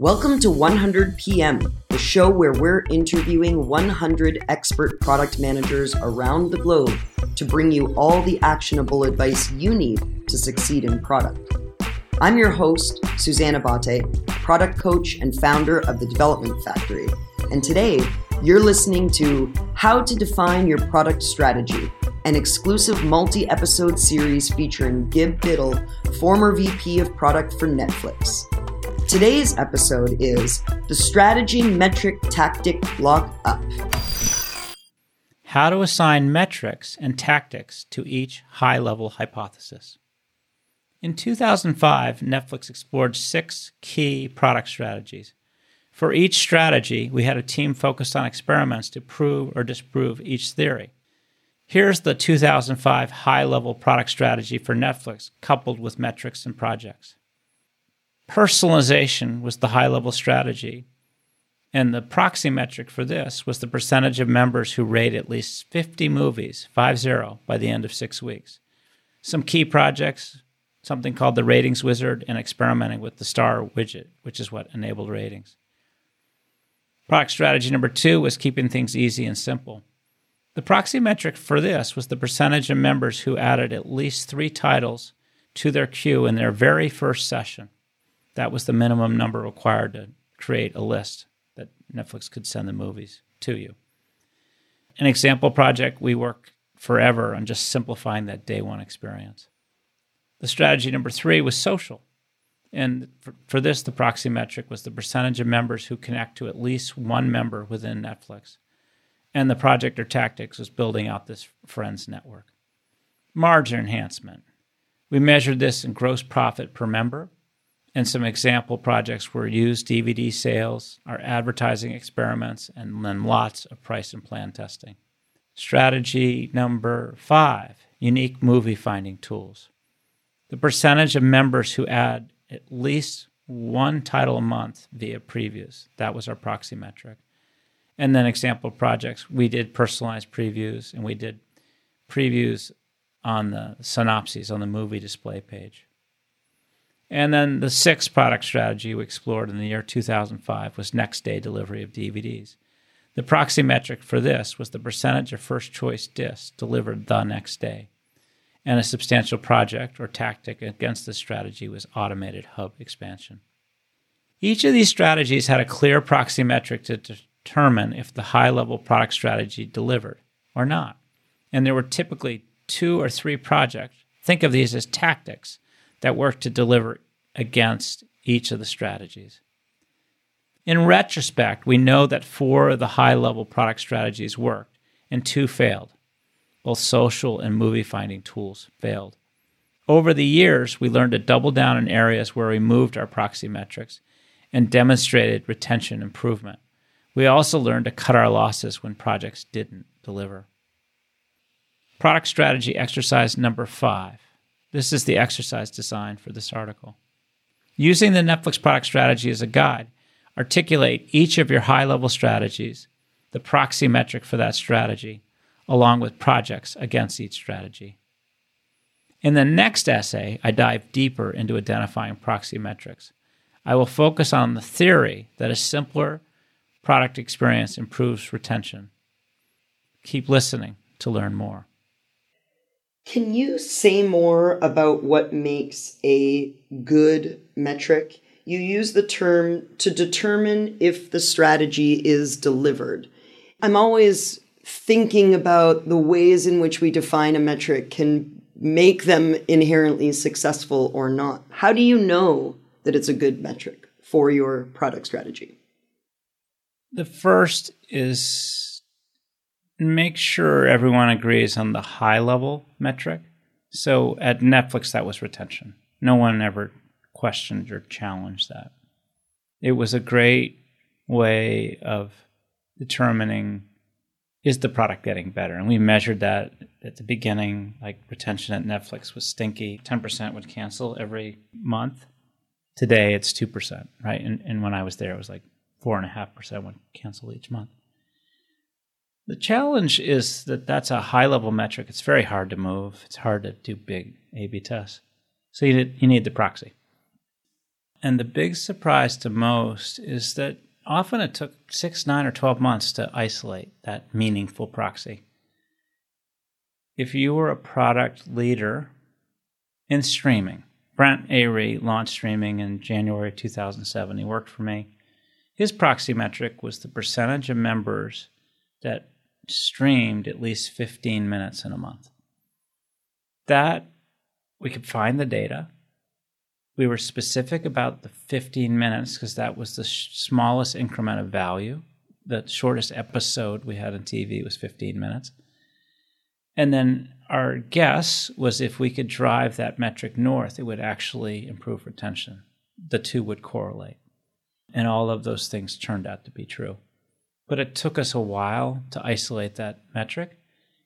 Welcome to 100PM, the show where we're interviewing 100 expert product managers around the globe to bring you all the actionable advice you need to succeed in product. I'm your host, Susanna Bate, product coach and founder of The Development Factory. And today, you're listening to How to Define Your Product Strategy, an exclusive multi-episode series featuring Gib Biddle, former VP of Product for Netflix. Today's episode is The Strategy Metric Tactic Lock Up. How to assign metrics and tactics to each high-level hypothesis. In 2005, Netflix explored 6 key product strategies. For each strategy, we had a team focused on experiments to prove or disprove each theory. Here's the 2005 high-level product strategy for Netflix, coupled with metrics and projects. Personalization was the high-level strategy, and the proxy metric for this was the percentage of members who rate at least 50 movies, 5-0, by the end of 6 weeks. Some key projects, something called the Ratings Wizard and experimenting with the star widget, which is what enabled ratings. Product strategy number 2 was keeping things easy and simple. The proxy metric for this was the percentage of members who added at least 3 titles to their queue in their very first session. That was the minimum number required to create a list that Netflix could send the movies to you. An example project, we worked forever on just simplifying that day one experience. The strategy number 3 was social. And for this, the proxy metric was the percentage of members who connect to at least one member within Netflix. And the project or tactics was building out this friends network. Margin enhancement. We measured this in gross profit per member, and some example projects were used DVD sales, our advertising experiments, and then lots of price and plan testing. Strategy number 5, unique movie finding tools. The percentage of members who add at least one title a month via previews. That was our proxy metric. And then example projects, we did personalized previews, and we did previews on the synopses on the movie display page. And then the 6th product strategy we explored in the year 2005 was next-day delivery of DVDs. The proxy metric for this was the percentage of first-choice discs delivered the next day. And a substantial project or tactic against this strategy was automated hub expansion. Each of these strategies had a clear proxy metric to determine if the high-level product strategy delivered or not. And there were typically 2 or 3 projects, think of these as tactics, that worked to deliver against each of the strategies. In retrospect, we know that 4 of the high-level product strategies worked and 2 failed. Both social and movie-finding tools failed. Over the years, we learned to double down in areas where we moved our proxy metrics and demonstrated retention improvement. We also learned to cut our losses when projects didn't deliver. Product strategy exercise number 5. This is the exercise designed for this article. Using the Netflix product strategy as a guide, articulate each of your high-level strategies, the proxy metric for that strategy, along with projects against each strategy. In the next essay, I dive deeper into identifying proxy metrics. I will focus on the theory that a simpler product experience improves retention. Keep listening to learn more. Can you say more about what makes a good metric? You use the term to determine if the strategy is delivered. I'm always thinking about the ways in which we define a metric can make them inherently successful or not. How do you know that it's a good metric for your product strategy? The first is make sure everyone agrees on the high-level metric. So at Netflix, that was retention. No one ever questioned or challenged that. It was a great way of determining, is the product getting better? And we measured that at the beginning. Like, retention at Netflix was stinky. 10% would cancel every month. Today, it's 2%, right? And when I was there, it was like 4.5% would cancel each month. The challenge is that that's a high-level metric. It's very hard to move. It's hard to do big A/B tests. So you need the proxy. And the big surprise to most is that often it took 6, 9, or 12 months to isolate that meaningful proxy. If you were a product leader in streaming, Brent Avery launched streaming in January 2007. He worked for me. His proxy metric was the percentage of members that streamed at least 15 minutes in a month. That, we could find the data. We were specific about the 15 minutes because that was the smallest increment of value. The shortest episode we had on TV was 15 minutes. And then our guess was if we could drive that metric north, it would actually improve retention. The two would correlate. And all of those things turned out to be true. But it took us a while to isolate that metric.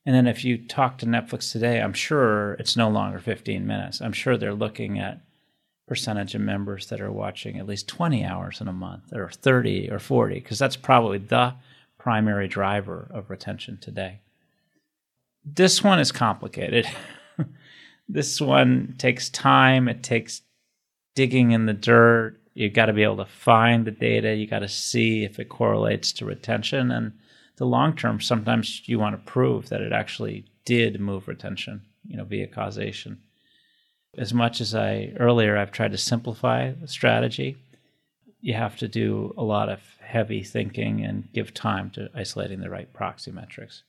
And then if you talk to Netflix today, I'm sure it's no longer 15 minutes. I'm sure they're looking at percentage of members that are watching at least 20 hours in a month or 30 or 40, because that's probably the primary driver of retention today. This one is complicated. This one takes time. It takes digging in the dirt. You've got to be able to find the data. You got to see if it correlates to retention. And the long term, sometimes you want to prove that it actually did move retention, via causation. As much as I've tried to simplify the strategy, you have to do a lot of heavy thinking and give time to isolating the right proxy metrics.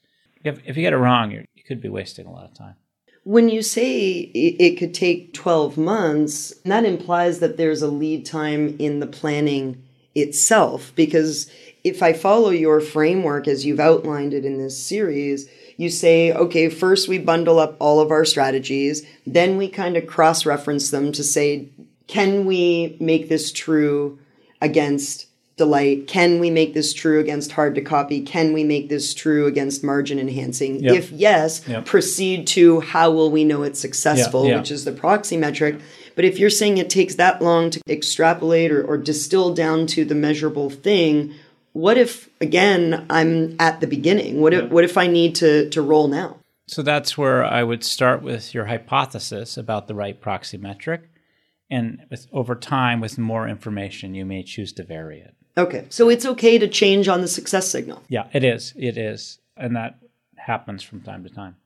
If you get it wrong, you could be wasting a lot of time. When you say it could take 12 months, that implies that there's a lead time in the planning itself, because if I follow your framework as you've outlined it in this series, you say, okay, first we bundle up all of our strategies, then we kind of cross-reference them to say, can we make this true against delight? Can we make this true against hard to copy? Can we make this true against margin enhancing? Yep. If yes, yep. Proceed to how will we know it's successful, yep. Which is the proxy metric. But if you're saying it takes that long to extrapolate or distill down to the measurable thing, what if, again, I'm at the beginning? What if I need to roll now? So that's where I would start with your hypothesis about the right proxy metric. And over time, with more information, you may choose to vary it. Okay. So it's okay to change on the success signal. Yeah, it is. It is. And that happens from time to time.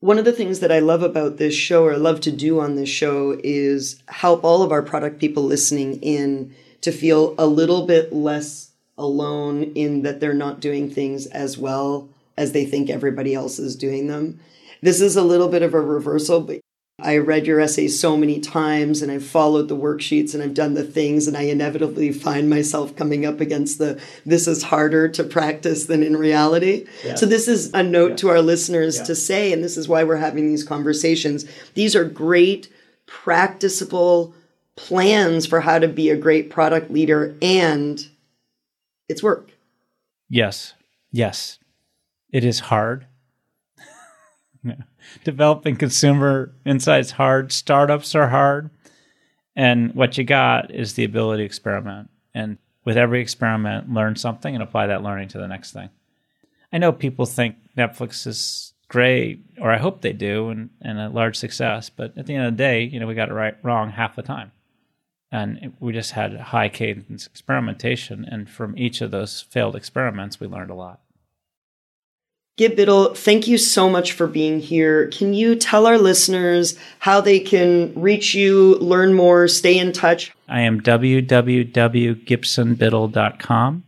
One of the things that I love about this show, or love to do on this show, is help all of our product people listening in to feel a little bit less alone in that they're not doing things as well as they think everybody else is doing them. This is a little bit of a reversal, but I read your essay so many times and I've followed the worksheets and I've done the things, and I inevitably find myself coming up against this is harder to practice than in reality. Yeah. So this is a note to our listeners to say, and this is why we're having these conversations. These are great practicable plans for how to be a great product leader, and it's work. Yes. Yes. It is hard. Developing consumer insights hard. Startups are hard. And what you got is the ability to experiment. And with every experiment, learn something and apply that learning to the next thing. I know people think Netflix is great, or I hope they do, and a large success. But at the end of the day, we got it wrong half the time. And we just had high cadence experimentation. And from each of those failed experiments, we learned a lot. Gib Biddle, thank you so much for being here. Can you tell our listeners how they can reach you, learn more, stay in touch? I am www.gibsonbiddle.com.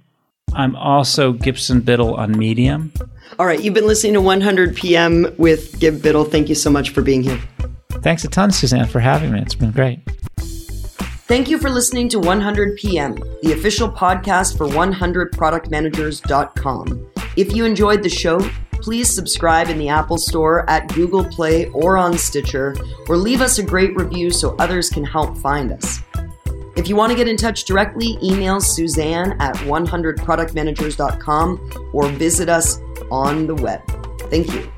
I'm also Gibson Biddle on Medium. All right. You've been listening to 100PM with Gib Biddle. Thank you so much for being here. Thanks a ton, Suzanne, for having me. It's been great. Thank you for listening to 100PM, the official podcast for 100productmanagers.com. If you enjoyed the show, please subscribe in the Apple Store, at Google Play, or on Stitcher, or leave us a great review so others can help find us. If you want to get in touch directly, email Suzanne at 100productmanagers.com or visit us on the web. Thank you.